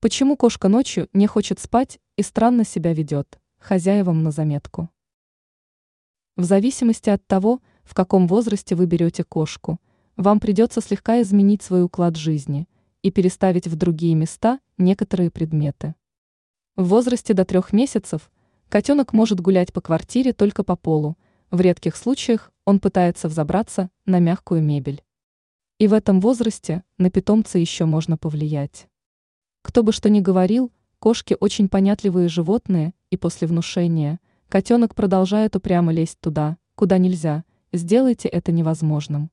Почему кошка ночью не хочет спать и странно себя ведет? Хозяевам на заметку. В зависимости от того, в каком возрасте вы берете кошку, вам придется слегка изменить свой уклад жизни и переставить в другие места некоторые предметы. В возрасте до 3 месяцев котенок может гулять по квартире только по полу, в редких случаях он пытается взобраться на мягкую мебель. И в этом возрасте на питомца еще можно повлиять. Кто бы что ни говорил, кошки очень понятливые животные, и после внушения котенок продолжает упрямо лезть туда, куда нельзя, сделайте это невозможным.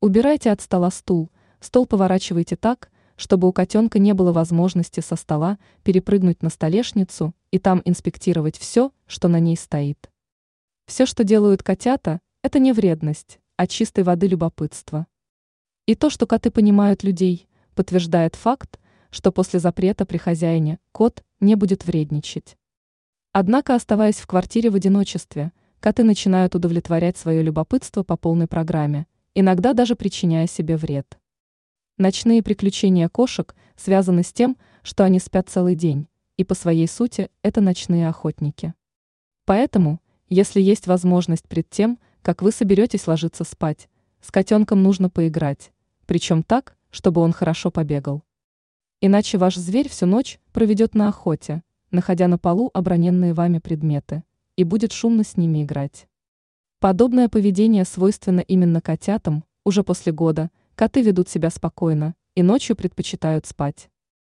Убирайте от стола стул, стол поворачивайте так, чтобы у котенка не было возможности со стола перепрыгнуть на столешницу и там инспектировать все, что на ней стоит. Все, что делают котята, это не вредность, а чистой воды любопытство. И то, что коты понимают людей, подтверждает факт, что после запрета при хозяине кот не будет вредничать. Однако, оставаясь в квартире в одиночестве, коты начинают удовлетворять свое любопытство по полной программе, иногда даже причиняя себе вред. Ночные приключения кошек связаны с тем, что они спят целый день, и по своей сути это ночные охотники. Поэтому, если есть возможность перед тем, как вы соберетесь ложиться спать, с котенком нужно поиграть, причем так, чтобы он хорошо побегал. Иначе ваш зверь всю ночь проведет на охоте, находя на полу оброненные вами предметы, и будет шумно с ними играть. Подобное поведение свойственно именно котятам, уже после года коты ведут себя спокойно и ночью предпочитают спать.